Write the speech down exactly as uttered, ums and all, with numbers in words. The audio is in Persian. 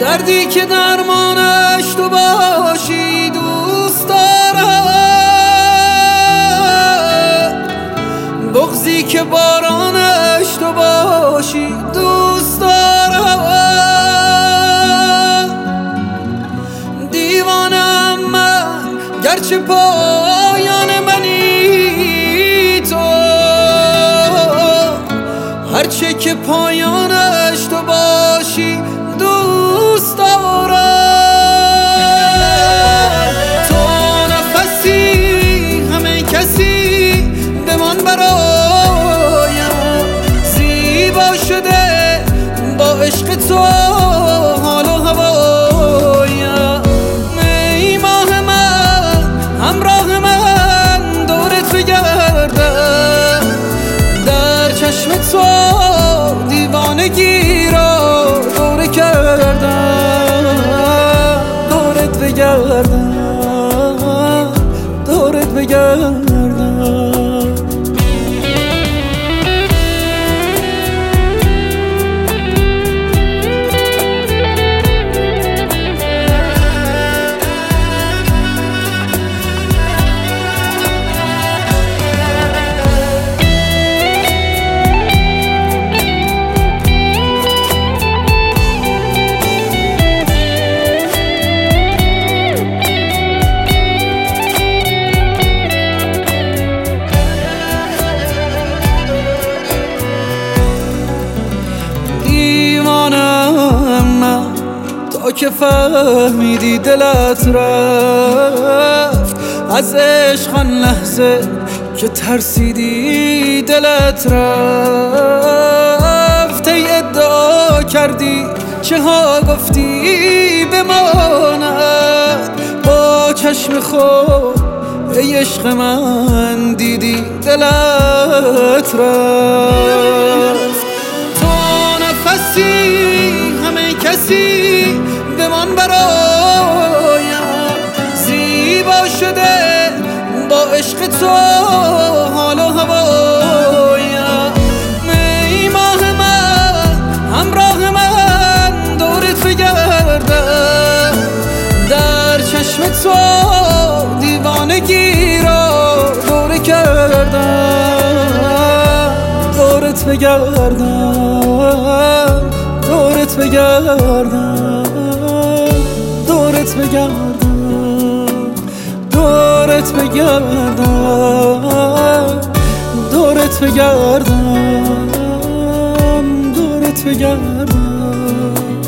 دردی که درمانش تو باشی دوست دارم، بغضی که بارانش تو باشی دوست دارم. دیوانم من گرچه پایان منی تو، هرچه که پایانش تو باشی دوست دارم. تو نفسی همه کسی بمان برایم، زیبا شده با عشق تو حال و هوایم. ای ماه من، همراه من، دورت بگردم، در چشم تو دیوانگی را دوره کردم. دورت بگردم، دورت بگردم. که فهمیدی دلت رفت از عشق، آن لحظه که ترسیدی دلت رفت. ای ادعا کردی چه ها گفتی بماند با چشم خود، ای عشق من دیدی دلت رفت. تو نفسی همه کسی بمان برایم، زیبا شده با عشق تو حال و هوایم. ای ماه من، همراه من، دورت بگردم، در چشم تو دیوانگی را دوره کردم. دورت بگردم، دورت بگردم، دورت بگردم، دورت بگردم، دورت بگردم، دورت بگردم.